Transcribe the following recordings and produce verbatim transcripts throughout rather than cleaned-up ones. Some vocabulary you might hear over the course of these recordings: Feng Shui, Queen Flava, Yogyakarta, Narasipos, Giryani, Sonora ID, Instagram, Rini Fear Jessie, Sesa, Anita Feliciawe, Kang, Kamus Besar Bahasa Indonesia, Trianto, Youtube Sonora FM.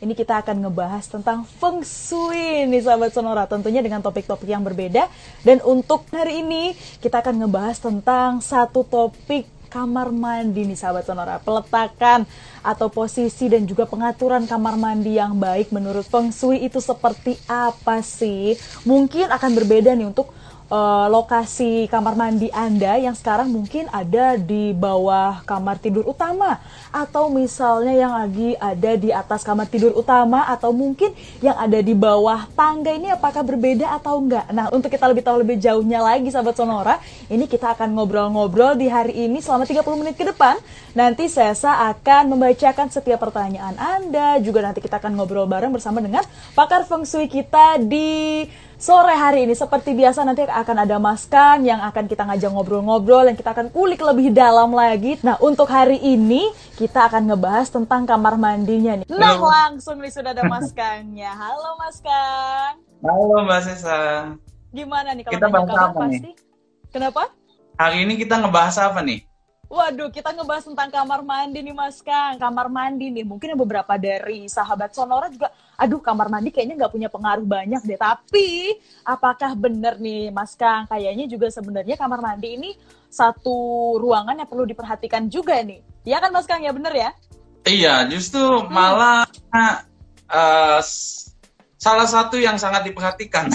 Ini kita akan ngebahas tentang Feng Shui nih sahabat Sonora, tentunya dengan topik-topik yang berbeda. Dan untuk hari ini kita akan ngebahas tentang satu topik kamar mandi nih sahabat Sonora. Peletakan atau posisi dan juga pengaturan kamar mandi yang baik menurut Feng Shui itu seperti apa sih? Mungkin akan berbeda nih untuk Uh, lokasi kamar mandi Anda yang sekarang mungkin ada di bawah kamar tidur utama, atau misalnya yang lagi ada di atas kamar tidur utama, atau mungkin yang ada di bawah tangga, ini apakah berbeda atau enggak? Nah, untuk kita lebih tahu lebih jauhnya lagi sahabat Sonora, ini kita akan ngobrol-ngobrol di hari ini selama tiga puluh menit ke depan. Nanti Sesa akan membacakan setiap pertanyaan Anda. Juga nanti kita akan ngobrol bareng bersama dengan pakar Feng Shui kita di sore hari ini. Seperti biasa nanti akan ada Mas Kan yang akan kita ngajak ngobrol-ngobrol, yang kita akan kulik lebih dalam lagi. Nah, untuk hari ini kita akan ngebahas tentang kamar mandinya nih. Nah, langsung nih sudah ada Mas Kannya. Halo Mas Kan. Halo Mbak Sesa. Gimana nih kalau kita bahas apa pasti? Nih? Kenapa? Hari ini kita ngebahas apa nih? Waduh, kita ngebahas tentang kamar mandi nih Mas Kang. Kamar mandi nih, mungkin beberapa dari sahabat Sonora juga, aduh kamar mandi kayaknya nggak punya pengaruh banyak deh. Tapi, apakah benar nih Mas Kang? Kayaknya juga sebenarnya kamar mandi ini satu ruangan yang perlu diperhatikan juga nih. Iya kan Mas Kang? Ya bener ya? Iya, justru hmm. malah uh, salah satu yang sangat diperhatikan.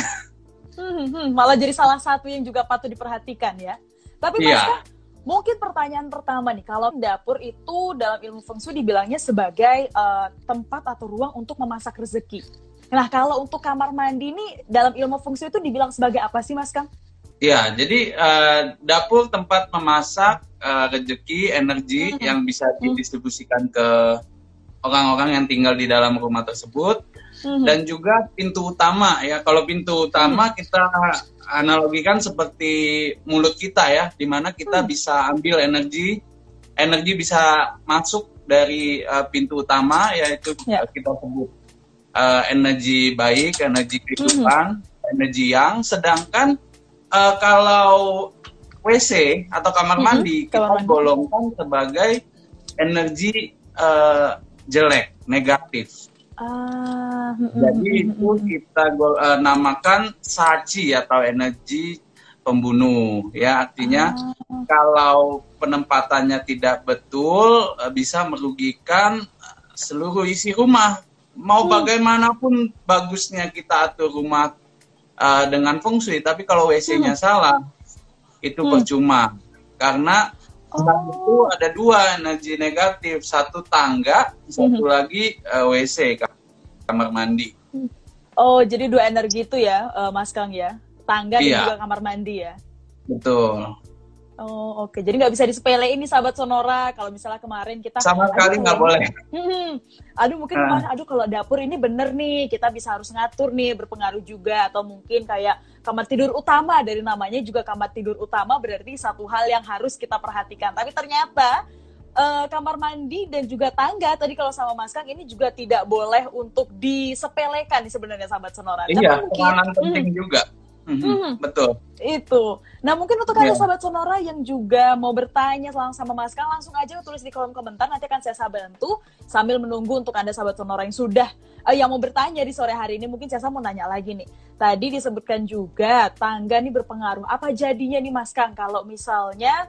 Hmm, hmm, malah jadi salah satu yang juga patut diperhatikan ya. Tapi Mas Kang, iya. Mungkin pertanyaan pertama nih, kalau dapur itu dalam ilmu Feng Shui dibilangnya sebagai uh, tempat atau ruang untuk memasak rezeki. Nah, kalau untuk kamar mandi ini dalam ilmu Feng Shui itu dibilang sebagai apa sih, Mas Kang? Iya, jadi uh, dapur tempat memasak uh, rezeki, energi hmm. yang bisa didistribusikan ke orang-orang yang tinggal di dalam rumah tersebut. Hmm. Dan juga pintu utama ya, kalau pintu utama hmm. kita analogikan seperti mulut kita ya, dimana kita hmm. bisa ambil energi, energi bisa masuk dari uh, pintu utama, yaitu yeah. kita sebut uh, energi baik, energi kehidupan, hmm. energi yang. Sedangkan uh, kalau W C atau kamar hmm. mandi kita golongkan sebagai energi uh, jelek, negatif. Uh, Jadi itu kita gol, uh, namakan saci atau energi pembunuh ya, artinya uh. kalau penempatannya tidak betul uh, bisa merugikan seluruh isi rumah. Mau uh. bagaimanapun bagusnya kita atur rumah uh, dengan Feng Shui, tapi kalau W C-nya uh. salah itu uh. percuma, karena Nah, itu ada dua energi negatif, satu tangga, satu mm-hmm. lagi uh, W C, kamar mandi. Oh, jadi dua energi itu ya, uh, Mas Kang ya? Tangga iya. dan juga kamar mandi ya? Betul. Oh, oke. Okay. Jadi nggak bisa disepelein nih sahabat Sonora, kalau misalnya kemarin kita... Sama sekali nggak boleh. Hmm, aduh, mungkin nah. kemarin, aduh kalau dapur ini bener nih, kita bisa harus ngatur nih, berpengaruh juga, atau mungkin kayak... Kamar tidur utama, dari namanya juga kamar tidur utama, berarti satu hal yang harus kita perhatikan. Tapi ternyata uh, kamar mandi dan juga tangga, tadi kalau sama Mas Kang, ini juga tidak boleh untuk disepelekan sebenarnya sahabat Sonora. Iya, peranan penting hmm. juga. Mm-hmm. Mm-hmm. Betul. Itu. Nah, mungkin untuk yeah. ada sahabat Sonora yang juga mau bertanya langsung sama Mas Kang, langsung aja tulis di kolom komentar, nanti akan saya bantu sambil menunggu untuk Anda sahabat Sonora yang sudah uh, yang mau bertanya di sore hari ini. Mungkin saya mau nanya lagi nih. Tadi disebutkan juga tangga nih berpengaruh. Apa jadinya nih Mas Kang kalau misalnya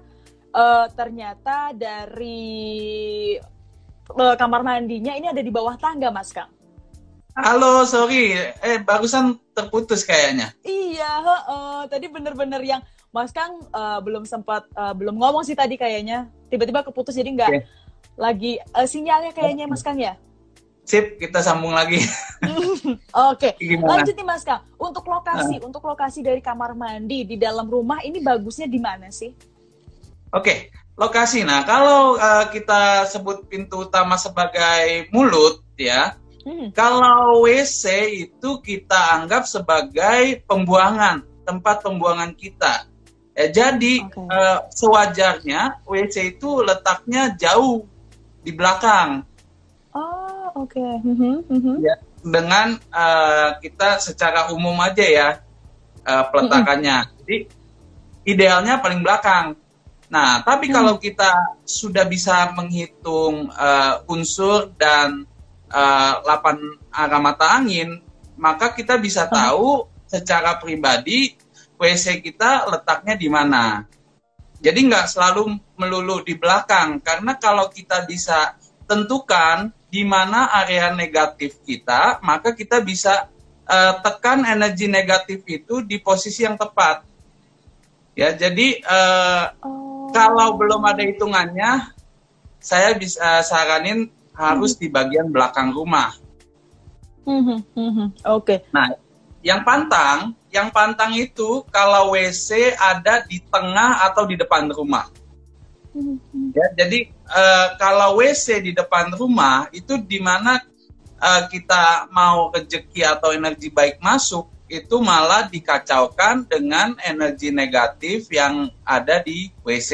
uh, ternyata dari uh, kamar mandinya ini ada di bawah tangga, Mas Kang? Halo, sorry, eh barusan terputus kayaknya. Iya, uh, tadi bener-bener yang Mas Kang uh, belum sempat uh, belum ngomong sih tadi kayaknya. Tiba-tiba keputus jadi nggak okay. lagi uh, sinyalnya kayaknya Mas Kang ya. Sip, kita sambung lagi. Oke, okay. lanjut nih Mas Kang. Untuk lokasi, uh. untuk lokasi dari kamar mandi di dalam rumah ini bagusnya di mana sih? Oke, okay. lokasi. Nah, kalau uh, kita sebut pintu utama sebagai mulut ya. Hmm. Kalau W C itu kita anggap sebagai pembuangan, tempat pembuangan kita. Ya, jadi okay. uh, sewajarnya W C itu letaknya jauh di belakang. Oh, oke. Okay. Mm-hmm. Mm-hmm. Ya, dengan uh, kita secara umum aja ya uh, peletakannya. Mm-hmm. Jadi idealnya paling belakang. Nah, tapi mm-hmm. kalau kita sudah bisa menghitung uh, unsur dan delapan arah mata angin, maka kita bisa tahu secara pribadi W C kita letaknya di mana. Jadi nggak selalu melulu di belakang, karena kalau kita bisa tentukan di mana area negatif kita, maka kita bisa uh, tekan energi negatif itu di posisi yang tepat. Ya, jadi uh, oh. kalau belum ada hitungannya, saya bisa saranin harus mm-hmm. di bagian belakang rumah. Mm-hmm. Mm-hmm. Oke. Okay. Nah, yang pantang, yang pantang itu kalau W C ada di tengah atau di depan rumah. Ya, jadi uh, kalau W C di depan rumah itu dimana uh, kita mau rezeki atau energi baik masuk, itu malah dikacaukan dengan energi negatif yang ada di W C.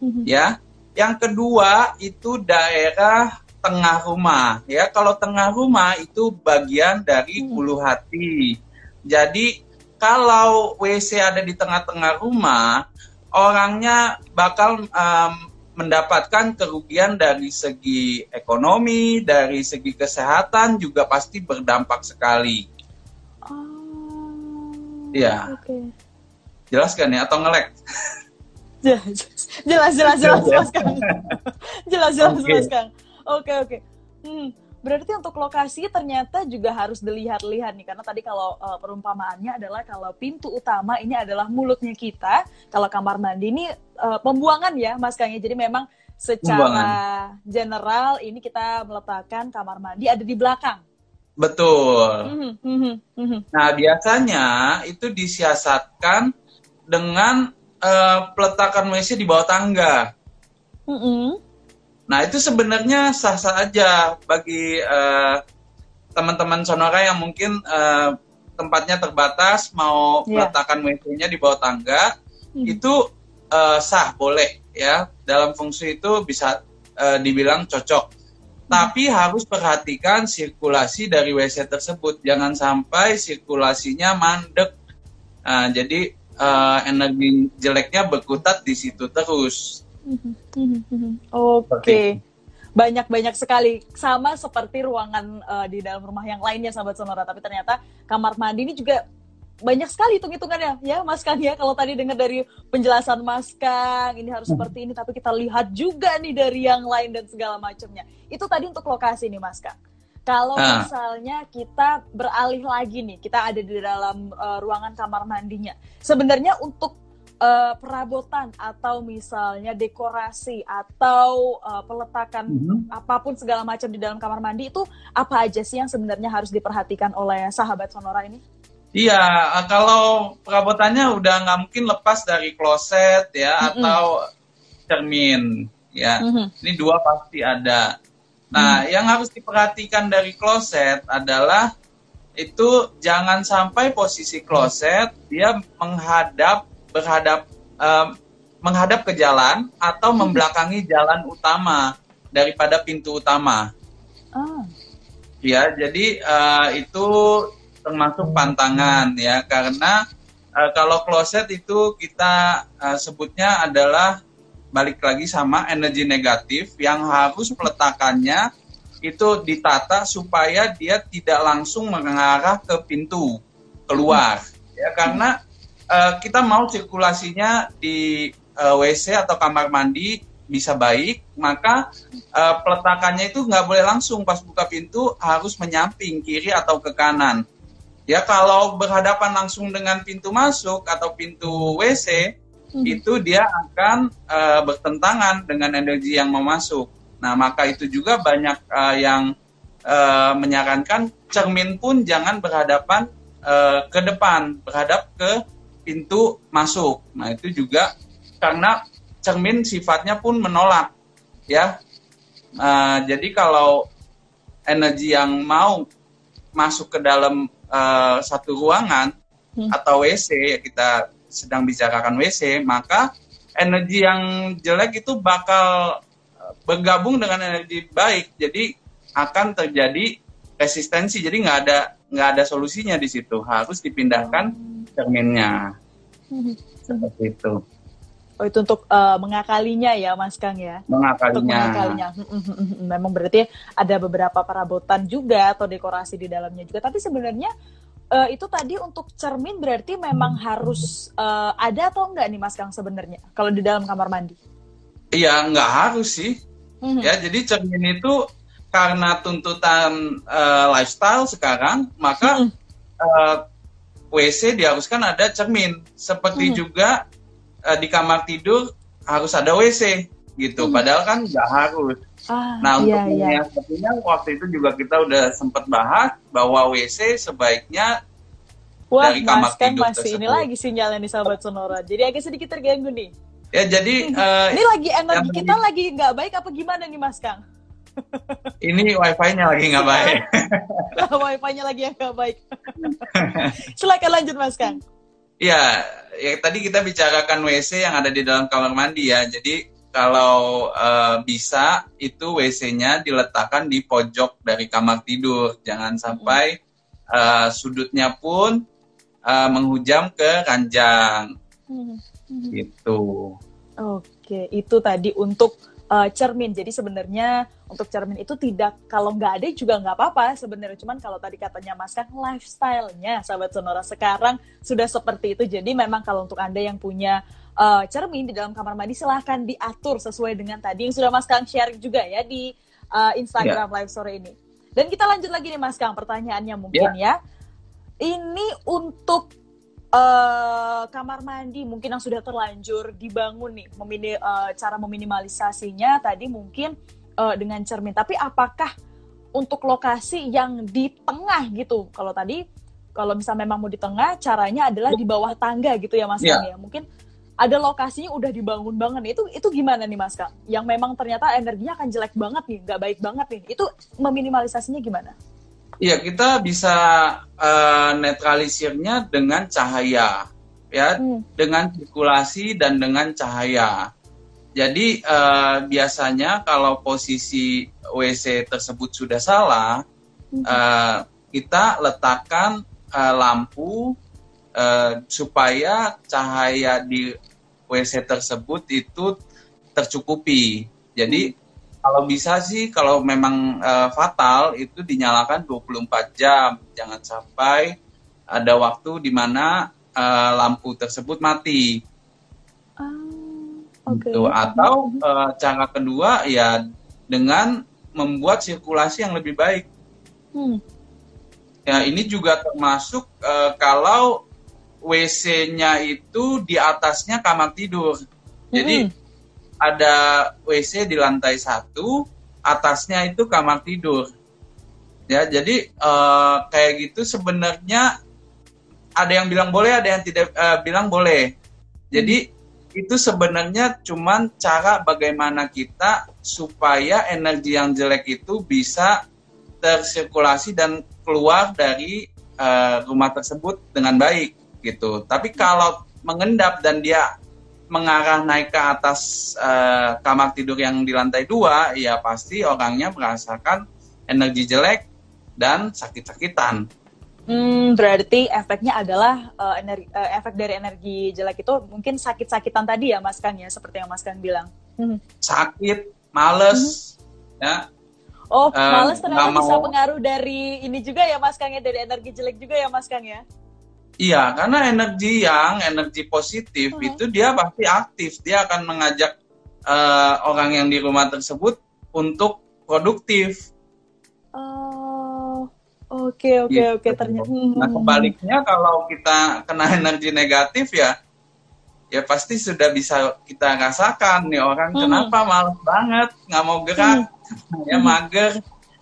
Mm-hmm. Ya, yang kedua itu daerah tengah rumah. Ya, kalau tengah rumah itu bagian dari bulu hati. Jadi kalau W C ada di tengah-tengah rumah, orangnya bakal um, mendapatkan kerugian dari segi ekonomi, dari segi kesehatan juga pasti berdampak sekali. Iya. Okay. Jelas kan ya atau nge-lag? Jelas, jelas, jelas, jelas, jelas kan. Jelas, jelas, okay. jelas kan. Oke, okay, oke. Okay. Hmm, berarti untuk lokasi ternyata juga harus dilihat-lihat nih, karena tadi kalau uh, perumpamaannya adalah kalau pintu utama ini adalah mulutnya kita, kalau kamar mandi ini uh, pembuangan ya, Mas Kang. Jadi memang secara pembuangan general ini kita meletakkan kamar mandi ada di belakang. Betul. Mm-hmm, mm-hmm, mm-hmm. Nah, biasanya itu disiasatkan dengan uh, peletakan W C di bawah tangga. Mm-hmm. Nah, itu sebenarnya sah-sah aja bagi uh, teman-teman Sonora yang mungkin uh, tempatnya terbatas, mau yeah. peletakan W C-nya di bawah tangga, mm-hmm. itu uh, sah, boleh ya. Dalam Feng Shui itu bisa uh, dibilang cocok. Tapi harus perhatikan sirkulasi dari W C tersebut. Jangan sampai sirkulasinya mandek. Nah, jadi uh, energi jeleknya berkutat di situ terus. Oke. Okay. Banyak-banyak sekali. Sama seperti ruangan uh, di dalam rumah yang lainnya, Sahabat Sonora. Tapi ternyata kamar mandi ini juga banyak sekali hitung-hitungannya ya, Mas Kang ya. Kalau tadi dengar dari penjelasan Mas Kang, ini harus seperti ini, tapi kita lihat juga nih dari yang lain dan segala macamnya. Itu tadi untuk lokasi nih, Mas Kang. Kalau ah. misalnya kita beralih lagi nih, kita ada di dalam uh, ruangan kamar mandinya. Sebenarnya untuk uh, perabotan atau misalnya dekorasi atau uh, peletakan mm-hmm. apapun segala macam di dalam kamar mandi itu apa aja sih yang sebenarnya harus diperhatikan oleh Sahabat Sonora ini? Iya, kalau perabotannya udah nggak mungkin lepas dari kloset ya, mm-hmm. atau cermin ya. Mm-hmm. Ini dua pasti ada. Nah, mm-hmm. yang harus diperhatikan dari kloset adalah itu jangan sampai posisi kloset dia menghadap berhadap um, menghadap ke jalan atau mm-hmm. membelakangi jalan utama daripada pintu utama. Oh. Ya, jadi uh, itu termasuk pantangan ya, karena uh, kalau kloset itu kita uh, sebutnya adalah balik lagi sama energi negatif yang harus peletakannya itu ditata supaya dia tidak langsung mengarah ke pintu keluar ya, karena uh, kita mau sirkulasinya di uh, W C atau kamar mandi bisa baik, maka uh, peletakannya itu nggak boleh langsung pas buka pintu, harus menyamping kiri atau ke kanan. Ya, kalau berhadapan langsung dengan pintu masuk atau pintu W C, hmm. itu dia akan uh, bertentangan dengan energi yang mau masuk. Nah, maka itu juga banyak uh, yang uh, menyarankan cermin pun jangan berhadapan uh, ke depan, berhadap ke pintu masuk. Nah, itu juga karena cermin sifatnya pun menolak. Ya, uh, jadi kalau energi yang mau masuk ke dalam Uh, satu ruangan hmm. atau W C, ya kita sedang bicarakan W C, maka energi yang jelek itu bakal bergabung dengan energi baik, jadi akan terjadi resistensi, jadi nggak ada nggak ada solusinya di situ, harus dipindahkan cerminnya hmm. seperti itu. Oh, itu untuk uh, mengakalinya ya, Mas Kang ya. Mengakalinya. Untuk mengakalinya. Memang berarti ada beberapa perabotan juga atau dekorasi di dalamnya juga. Tapi sebenarnya uh, itu tadi untuk cermin berarti memang harus uh, ada atau enggak nih, Mas Kang, sebenarnya kalau di dalam kamar mandi? Iya, enggak harus sih. Mm-hmm. Ya, jadi cermin itu karena tuntutan uh, lifestyle sekarang, maka mm-hmm. uh, W C diharuskan ada cermin, seperti hmm. juga uh, di kamar tidur harus ada W C gitu, hmm. padahal kan nggak harus. Ah, nah iya, untuk iya. sepertinya waktu itu juga kita udah sempat bahas bahwa W C sebaiknya Wah, dari kamar kan tidur masih tersebut. Ini lagi sinyalnya nih sahabat Sonora, jadi agak sedikit terganggu nih. Ya jadi uh, ini lagi energi ya, kita ini. Lagi nggak baik apa gimana nih Mas Kang? Ini wifi-nya lagi nggak baik. Nah, wifi-nya lagi yang nggak baik. Silakan lanjut Mas Kang. Ya, ya tadi kita bicarakan W C yang ada di dalam kamar mandi ya. Jadi kalau uh, bisa itu W C-nya diletakkan di pojok dari kamar tidur. Jangan sampai uh, sudutnya pun uh, menghujam ke ranjang. Gitu. Oke, itu tadi untuk uh, cermin. Jadi sebenarnya untuk cermin itu tidak, kalau nggak ada juga nggak apa-apa sebenarnya. Cuman kalau tadi katanya Mas Kang, lifestyle-nya sahabat Sonora sekarang sudah seperti itu. Jadi memang kalau untuk Anda yang punya uh, cermin di dalam kamar mandi, silahkan diatur sesuai dengan tadi yang sudah Mas Kang share juga ya di uh, Instagram yeah. Live sore ini. Dan kita lanjut lagi nih Mas Kang, pertanyaannya mungkin yeah. ya. Ini untuk Uh, kamar mandi mungkin yang sudah terlanjur dibangun nih, memini, uh, cara meminimalisasinya tadi mungkin uh, dengan cermin. Tapi apakah untuk lokasi yang di tengah gitu? Kalau tadi, kalau misalnya memang mau di tengah, caranya adalah di bawah tangga gitu ya Mas Kang ya. Ya? Mungkin ada lokasinya udah dibangun banget. Itu itu gimana nih Mas Kang? Yang memang ternyata energinya akan jelek banget nih, nggak baik banget nih. Itu meminimalisasinya gimana? Iya, kita bisa uh, netralisirnya dengan cahaya, ya, hmm. dengan sirkulasi dan dengan cahaya. Jadi uh, biasanya kalau posisi W C tersebut sudah salah, hmm. uh, kita letakkan uh, lampu uh, supaya cahaya di W C tersebut itu tercukupi. Jadi hmm. kalau bisa sih, kalau memang uh, fatal, itu dinyalakan dua puluh empat jam. Jangan sampai ada waktu di mana uh, lampu tersebut mati. Um, okay. gitu. Atau uh, cara kedua, ya dengan membuat sirkulasi yang lebih baik. Hmm. Ya, ini juga termasuk uh, kalau W C-nya itu di atasnya kamar tidur. Jadi hmm. ada W C di lantai satu, atasnya itu kamar tidur. Ya, jadi uh, kayak gitu sebenarnya ada yang bilang boleh, ada yang tidak uh, bilang boleh. Jadi itu sebenarnya cuman cara bagaimana kita supaya energi yang jelek itu bisa tersirkulasi dan keluar dari uh, rumah tersebut dengan baik gitu. Tapi kalau mengendap dan dia mengarah naik ke atas uh, kamar tidur yang di lantai dua, ya pasti orangnya merasakan energi jelek dan sakit-sakitan. Hmm, berarti efeknya adalah uh, energi, uh, efek dari energi jelek itu mungkin sakit-sakitan tadi ya Mas Kang ya, seperti yang Mas Kang bilang. Hmm. Sakit, males, hmm. ya. Oh, males uh, ternyata bisa mau... pengaruh dari ini juga ya Mas Kang ya, dari energi jelek juga ya Mas Kang ya. Iya, karena energi yang energi positif hmm. itu dia pasti aktif, dia akan mengajak uh, orang yang di rumah tersebut untuk produktif. Oh, oke oke oke. Ternyata. Nah kebaliknya kalau kita kena energi negatif ya, ya pasti sudah bisa kita rasakan nih orang hmm. kenapa malas banget, nggak mau gerak, hmm. ya mager,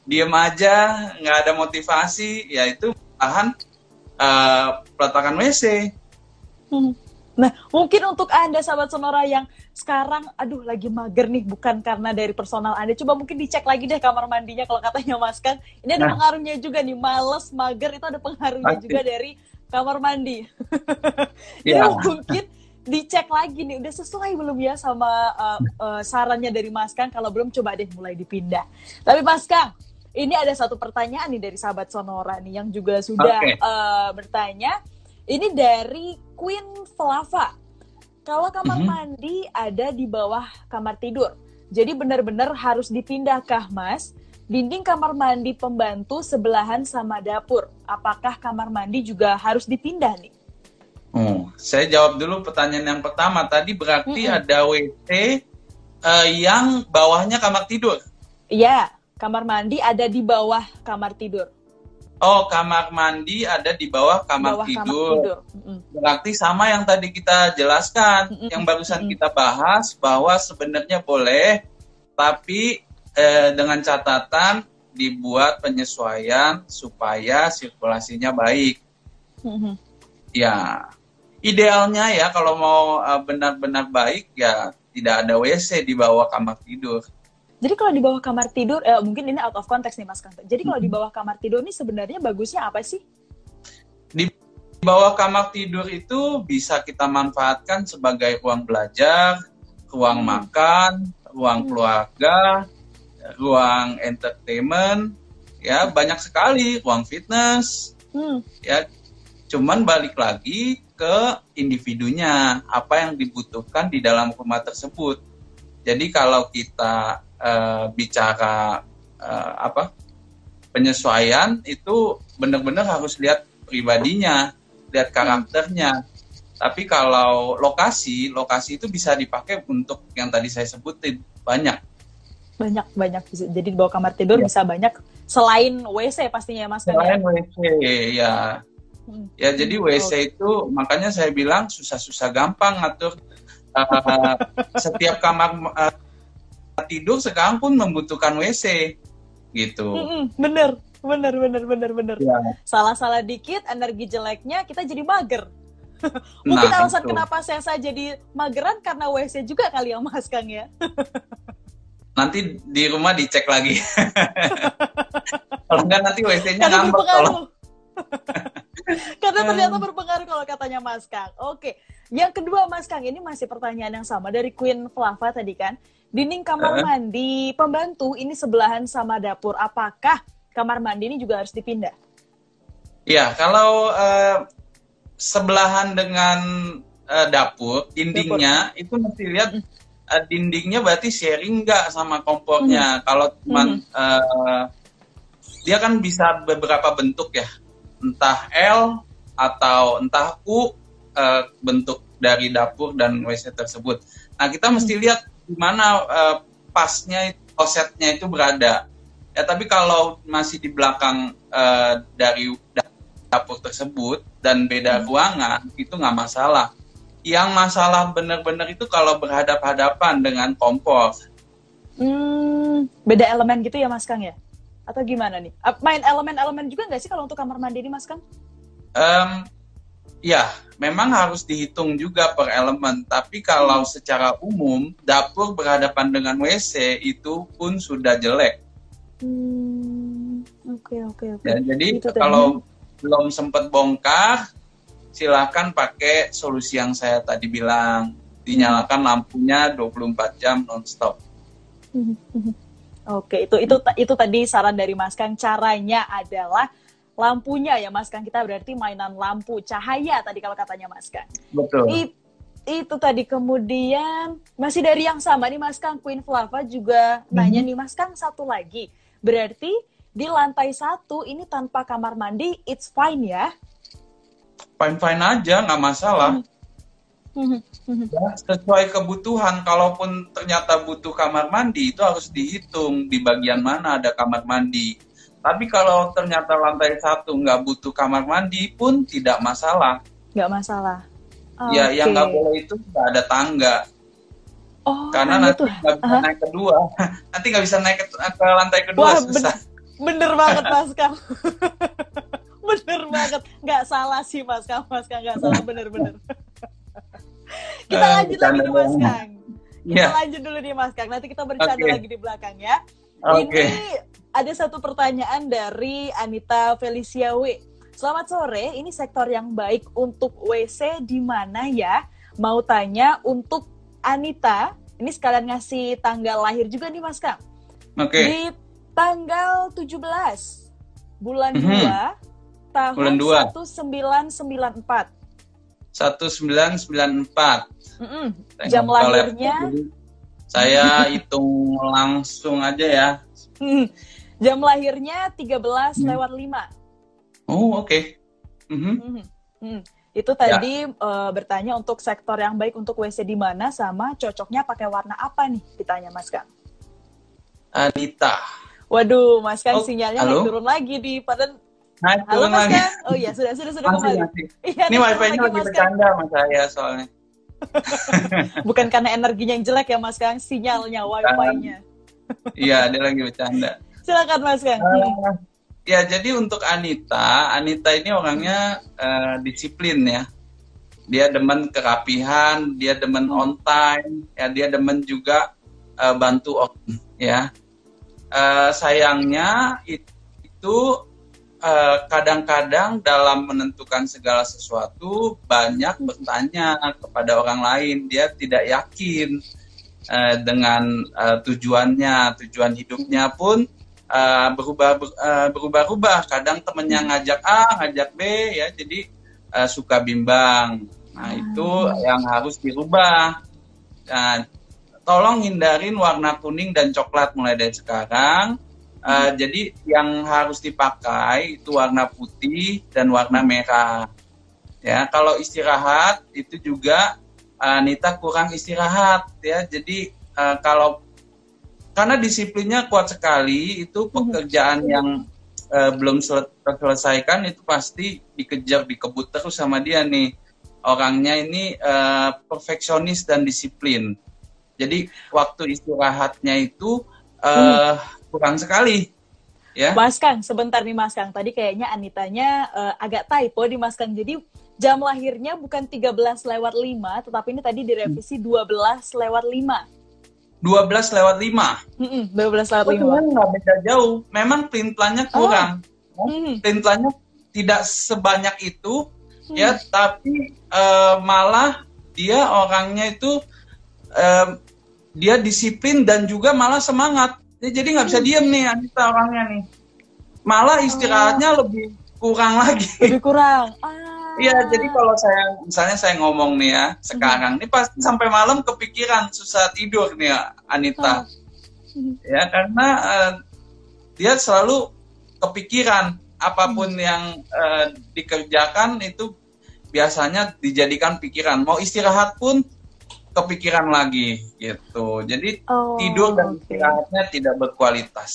diem aja, nggak ada motivasi, ya itu tahan. Uh, peletakan W C. Hmm. Nah, mungkin untuk Anda sahabat Sonora yang sekarang, aduh lagi mager nih, bukan karena dari personal Anda, coba mungkin dicek lagi deh kamar mandinya kalau katanya Mas Kang. Ini ada nah. pengaruhnya juga nih, males, mager itu ada pengaruhnya Pasti. juga dari kamar mandi. Jadi ya. mungkin dicek lagi nih, udah sesuai belum ya sama uh, uh, sarannya dari Mas Kang. Kalau belum, coba deh mulai dipindah. Tapi Mas Kang, ini ada satu pertanyaan nih dari sahabat Sonora nih yang juga sudah okay. uh, bertanya. Ini dari Queen Flava. Kalau kamar mm-hmm. mandi ada di bawah kamar tidur, jadi benar-benar harus dipindahkah, Mas? Dinding kamar mandi pembantu sebelahan sama dapur. Apakah kamar mandi juga harus dipindah nih? Oh, saya jawab dulu pertanyaan yang pertama tadi, berarti mm-hmm. ada W C uh, yang bawahnya kamar tidur? Iya, kamar mandi ada di bawah kamar tidur. Oh, kamar mandi ada di bawah kamar bawah tidur. Kamar tidur. Mm-hmm. Berarti sama yang tadi kita jelaskan, mm-hmm. yang barusan mm-hmm. kita bahas, bahwa sebenarnya boleh, tapi eh, dengan catatan dibuat penyesuaian supaya sirkulasinya baik. Mm-hmm. Ya, idealnya ya kalau mau eh, benar-benar baik ya tidak ada W C di bawah kamar tidur. Jadi kalau di bawah kamar tidur, eh, mungkin ini out of context nih Mas Kanto. Jadi kalau di bawah kamar tidur ini sebenarnya bagusnya apa sih? Di bawah kamar tidur itu bisa kita manfaatkan sebagai ruang belajar, ruang hmm. makan, ruang hmm. keluarga, ruang entertainment, ya hmm. banyak sekali, ruang fitness. Hmm. Ya, cuman balik lagi ke individunya, apa yang dibutuhkan di dalam rumah tersebut. Jadi kalau kita Uh, bicara uh, apa penyesuaian itu benar-benar harus lihat pribadinya, lihat karakternya. Tapi kalau lokasi, lokasi itu bisa dipakai untuk yang tadi saya sebutin banyak. Banyak banyak. Jadi di bawah kamar tidur ya. Bisa banyak selain W C pastinya Mas. Selain W C ya. Hmm. Ya jadi W C oh. itu makanya saya bilang susah-susah gampang ngatur uh, setiap kamar. Uh, tidur sekarang pun membutuhkan W C gitu. Mm-mm, bener, bener, bener, bener, bener. Ya. Salah-salah dikit, energi jeleknya kita jadi mager. Mungkin nah, alasan itu. Kenapa saya saja jadi mageran karena W C juga kali ya Mas Kang ya. Nanti di rumah dicek lagi. Kalau enggak nanti W C-nya ngambek. Karena ternyata berpengaruh kalau katanya Mas Kang. Oke, yang kedua Mas Kang ini masih pertanyaan yang sama dari Queen Flava tadi kan. Dinding kamar mandi pembantu ini sebelahan sama dapur. Apakah kamar mandi ini juga harus dipindah? Ya, kalau uh, sebelahan dengan uh, dapur, dindingnya dapur. Itu mesti lihat uh, dindingnya berarti sharing nggak sama kompornya. Hmm. Kalau cuman hmm. uh, dia kan bisa beberapa bentuk ya, entah L atau entah U uh, bentuk dari dapur dan W C tersebut. Nah, kita mesti hmm. lihat di mana uh, pasnya klosetnya itu berada. Ya, tapi kalau masih di belakang uh, dari dapur tersebut dan beda ruangan itu nggak masalah. Yang masalah benar-benar itu kalau berhadap-hadapan dengan kompor. Hmm, beda elemen gitu ya Mas Kang ya? Atau gimana nih? Main elemen-elemen juga nggak sih kalau untuk kamar mandi ini Mas Kang? Um, Ya, memang harus dihitung juga per elemen. Tapi kalau secara umum, dapur berhadapan dengan W C itu pun sudah jelek. Hmm, oke, oke, oke. Ya, jadi itu kalau temen. Belum sempat bongkar, silakan pakai solusi yang saya tadi bilang. Dinyalakan hmm. lampunya dua puluh empat jam non-stop. Hmm, hmm. Oke, itu itu itu tadi saran dari Mas Kang. Caranya adalah lampunya ya Mas Kang, kita berarti mainan lampu cahaya tadi kalau katanya Mas Kang. Betul. It, itu tadi kemudian masih dari yang sama nih Mas Kang, Queen Flava juga mm-hmm. nanya nih Mas Kang satu lagi. Berarti di lantai satu ini tanpa kamar mandi it's fine ya? Fine fine aja, nggak masalah. Mm-hmm. Mm-hmm. Ya, sesuai kebutuhan. Kalaupun ternyata butuh kamar mandi itu harus dihitung di bagian mana ada kamar mandi. Tapi kalau ternyata lantai satu nggak butuh kamar mandi pun tidak masalah. Nggak masalah. Oh, ya, okay. Yang nggak boleh itu nggak ada tangga. Oh, karena nanti nggak bisa uh-huh. naik kedua. Nanti nggak bisa naik ke, ke lantai kedua. Wah, susah. Bener, bener banget Mas Kang. Bener banget. Nggak salah sih Mas Kang. Mas Kang nggak salah, bener-bener. Kita lanjut uh, lagi nih Mas Kang. Kita yeah. lanjut dulu nih Mas Kang. Nanti kita bercanda okay. lagi di belakang ya. Oke. Okay. Ini ada satu pertanyaan dari Anita Feliciawe. Selamat sore, ini sektor yang baik untuk W C di mana ya? Mau tanya untuk Anita, ini sekalian ngasih tanggal lahir juga nih Mas Kang. Oke. Okay. Di tanggal tujuh belas bulan mm-hmm. dua tahun bulan dua. sembilan belas sembilan puluh empat. sembilan belas sembilan puluh empat. Mm-mm. Jam lahirnya? Saya hitung langsung aja ya. Mm. Jam lahirnya tiga belas mm. lewat lima. Oh, oke. Okay. Mm-hmm. Mm-hmm. Mm. Itu tadi ya. Uh, bertanya untuk sektor yang baik untuk W C di mana, sama cocoknya pakai warna apa nih? Ditanya Mas Kang. Anita. Waduh, Mas Kang, oh, sinyalnya naik turun lagi di Padang. Naik turun lagi. Kan? Oh iya, sudah sudah sudah kembali. Iya, ini wifi-nya lagi bercanda Mas saya soalnya. Bukan karena energinya yang jelek ya Mas Kang, sinyalnya wifi-nya. Iya, dia lagi bercanda. Silakan Mas Kang. Uh, ya, jadi untuk Anita, Anita ini orangnya uh, disiplin ya. Dia demen kerapihan, dia demen on time, ya dia demen juga uh, bantu orang ya. Uh, sayangnya itu, itu uh, kadang-kadang dalam menentukan segala sesuatu banyak bertanya kepada orang lain, dia tidak yakin uh, dengan uh, tujuannya, tujuan hidupnya pun uh, berubah, ber, uh, berubah-ubah. Kadang temennya ngajak A, ngajak B, ya jadi uh, suka bimbang. Nah itu yang harus dirubah. Nah, tolong hindarin warna kuning dan coklat mulai dari sekarang. Hmm. Uh, jadi yang harus dipakai itu warna putih dan warna merah. Ya, kalau istirahat itu juga Anita uh, kurang istirahat ya. Jadi uh, kalau karena disiplinnya kuat sekali, itu pekerjaan hmm. yang uh, belum terselesaikan itu pasti dikejar, dikebut terus sama dia nih. Orangnya ini uh, perfeksionis dan disiplin. Jadi waktu istirahatnya itu uh, hmm. kurang sekali, ya. Mas Kang, sebentar nih Mas Kang. Tadi kayaknya Anitanya uh, agak typo di Mas Kang. Jadi jam lahirnya bukan tiga belas lewat lima, tetapi ini tadi direvisi dua belas lewat lima. dua belas lewat lima? Mm-mm, dua belas lewat oh, lima. Memang nggak beda jauh. Memang print-nya kurang. Oh. Mm. Print-nya tidak sebanyak itu, mm. ya. Tapi uh, malah dia orangnya itu Uh, dia disiplin dan juga malah semangat. Jadi nggak bisa diem nih Anita orangnya nih. Malah istirahatnya oh. lebih kurang lagi. Lebih kurang. Iya, ah. jadi kalau saya misalnya saya ngomong nih ya sekarang, ini hmm. pasti sampai malam kepikiran, susah tidur nih Anita. Hmm. Ya karena uh, dia selalu kepikiran apapun hmm. yang uh, dikerjakan itu biasanya dijadikan pikiran. Mau istirahat pun kepikiran lagi gitu, jadi oh, tidur dan istirahatnya okay. tidak berkualitas.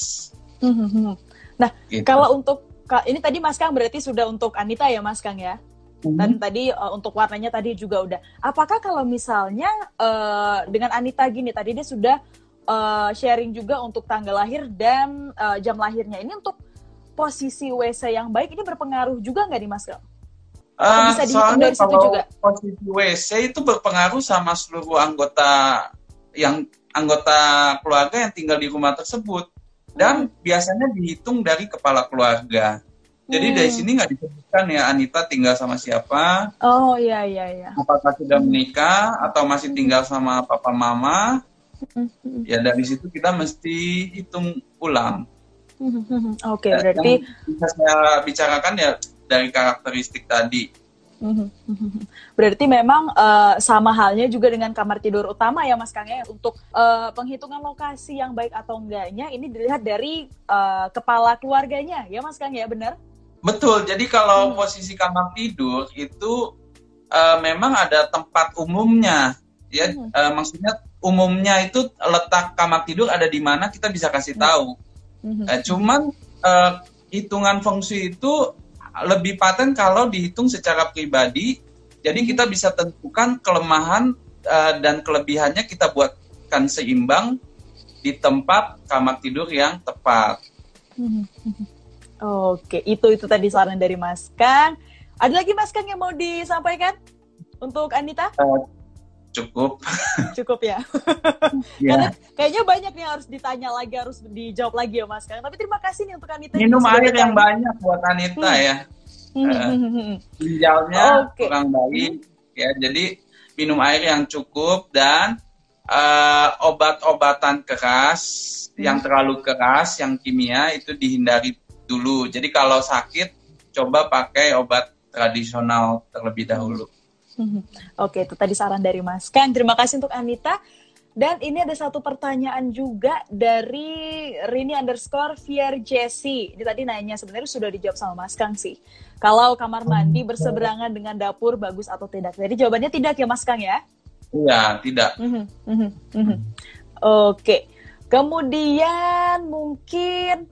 Nah, gitu. Kalau untuk ini tadi Mas Kang berarti sudah untuk Anita ya Mas Kang ya. Mm-hmm. Dan tadi uh, untuk warnanya tadi juga udah. Apakah kalau misalnya uh, dengan Anita gini tadi dia sudah uh, sharing juga untuk tanggal lahir dan uh, jam lahirnya, ini untuk posisi W C yang baik ini berpengaruh juga nggak nih Mas Kang? Uh, soalnya kalau juga? Posisi W C itu berpengaruh sama seluruh anggota yang anggota keluarga yang tinggal di rumah tersebut dan hmm. biasanya dihitung dari kepala keluarga. Jadi hmm. dari sini nggak disebutkan ya Anita tinggal sama siapa? Oh iya iya iya. Apakah sudah menikah atau masih tinggal sama papa mama? Hmm. Ya dari situ kita mesti hitung ulang. Hmm. Oke okay, ya, berarti yang bisa saya bicarakan ya dari karakteristik tadi. Berarti memang uh, sama halnya juga dengan kamar tidur utama ya Mas Kang ya. Untuk uh, penghitungan lokasi yang baik atau enggaknya ini dilihat dari uh, kepala keluarganya ya Mas Kang ya, benar? Betul, jadi kalau hmm. posisi kamar tidur itu uh, memang ada tempat umumnya ya. hmm. uh, Maksudnya umumnya itu letak kamar tidur ada di mana kita bisa kasih tahu. hmm. uh, Cuman uh, hitungan feng shui itu lebih paten kalau dihitung secara pribadi, jadi kita bisa tentukan kelemahan uh, dan kelebihannya, kita buatkan seimbang di tempat kamar tidur yang tepat. Oke, itu itu tadi saran dari Mas Kang. Ada lagi Mas Kang yang mau disampaikan untuk Anita? Uh, cukup. Cukup ya. Yeah. Karena kayaknya banyak yang harus ditanya lagi, harus dijawab lagi ya Mas Kang. Tapi terima kasih nih untuk Anita. Minum air yang banyak buat Anita hmm. ya. Ginjalnya uh, okay. kurang baik ya. Jadi minum air yang cukup dan uh, obat-obatan keras hmm. yang terlalu keras, yang kimia itu dihindari dulu. Jadi kalau sakit coba pakai obat tradisional terlebih dahulu. Oke, itu tadi saran dari Mas Ken. Terima kasih untuk Anita. Dan ini ada satu pertanyaan juga dari Rini underscore Fear Jessie. Ini tadi nanya, sebenarnya sudah dijawab sama Mas Kang sih. Kalau kamar mandi berseberangan dengan dapur bagus atau tidak? Jadi jawabannya tidak ya Mas Kang ya? Iya, tidak. Mm-hmm, mm-hmm, mm-hmm. Oke. Kemudian mungkin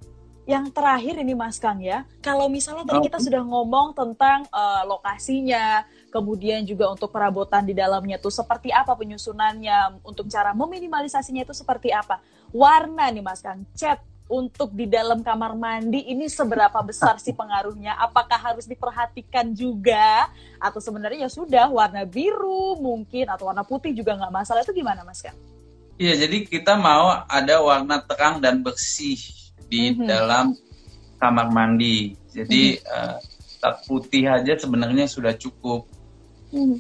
yang terakhir ini Mas Kang ya. Kalau misalnya tadi kita sudah ngomong tentang uh, lokasinya, kemudian juga untuk perabotan di dalamnya tuh seperti apa penyusunannya, untuk cara meminimalisasinya itu seperti apa. Warna nih Mas Kang, cat untuk di dalam kamar mandi ini seberapa besar sih pengaruhnya? Apakah harus diperhatikan juga? Atau sebenarnya ya sudah warna biru mungkin atau warna putih juga nggak masalah, itu gimana Mas Kang? Iya, jadi kita mau ada warna terang dan bersih di mm-hmm. dalam kamar mandi. Jadi mm-hmm. uh, putih aja sebenarnya sudah cukup. Hmm.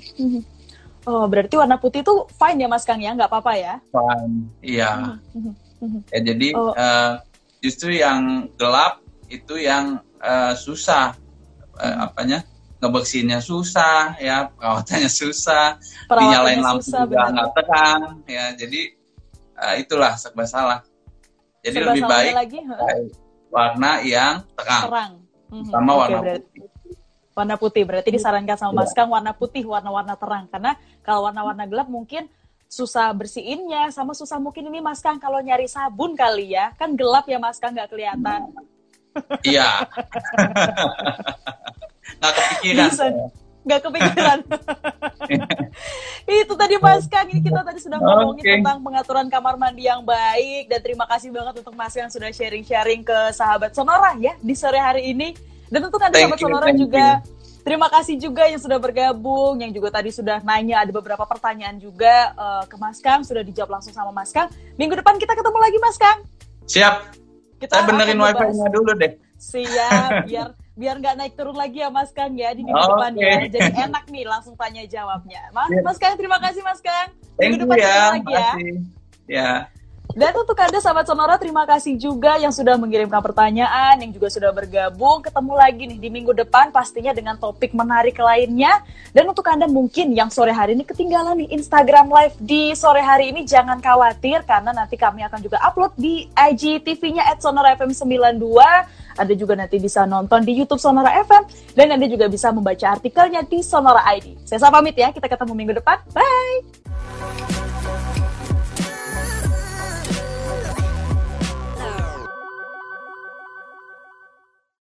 Oh, berarti warna putih itu fine ya Mas Kang ya, nggak apa-apa ya? Fine, iya. Hmm. Hmm. Ya, jadi oh. uh, justru yang gelap itu yang uh, susah, hmm. uh, apanya ngebersihinnya susah, ya perawatannya susah, dinyalain lampu susah, juga nggak terang, ya jadi uh, itulah serba salah. Jadi serba lebih baik lagi, warna yang terang, terang. Hmm. sama okay, warna berarti. Putih. Warna putih, berarti disarankan sama Mas Kang warna putih, warna-warna terang. Karena kalau warna-warna gelap mungkin susah bersihinnya, sama susah mungkin ini Mas Kang kalau nyari sabun kali ya. Kan gelap ya Mas Kang, nggak kelihatan. Iya. Nggak kepikiran. Nggak kepikiran. Itu tadi Mas Kang, ini kita tadi sudah ngomongin okay. tentang pengaturan kamar mandi yang baik. Dan terima kasih banget untuk Mas Kang sudah sharing-sharing ke sahabat Sonora ya di sore hari ini. Dan tentu kan sahabat Sonora juga, terima kasih juga yang sudah bergabung, yang juga tadi sudah nanya, ada beberapa pertanyaan juga uh, ke Mas Kang, sudah dijawab langsung sama Mas Kang. Minggu depan kita ketemu lagi Mas Kang. Siap, kita saya benerin wifi-nya dulu deh. Siap, biar biar nggak naik turun lagi ya Mas Kang ya di minggu okay. depan ya, jadi enak nih langsung tanya jawabnya. Mas, Mas Kang, terima kasih Mas Kang. Minggu depan ya, lagi ya. Ya. Dan untuk Anda sahabat Sonora, terima kasih juga yang sudah mengirimkan pertanyaan, yang juga sudah bergabung. Ketemu lagi nih di minggu depan pastinya dengan topik menarik lainnya. Dan untuk Anda mungkin yang sore hari ini ketinggalan nih Instagram Live di sore hari ini, jangan khawatir karena nanti kami akan juga upload di I G T V-nya at sonora f m sembilan dua. Anda juga nanti bisa nonton di YouTube Sonora F M dan Anda juga bisa membaca artikelnya di Sonora I D. Saya pamit ya, kita ketemu minggu depan. Bye!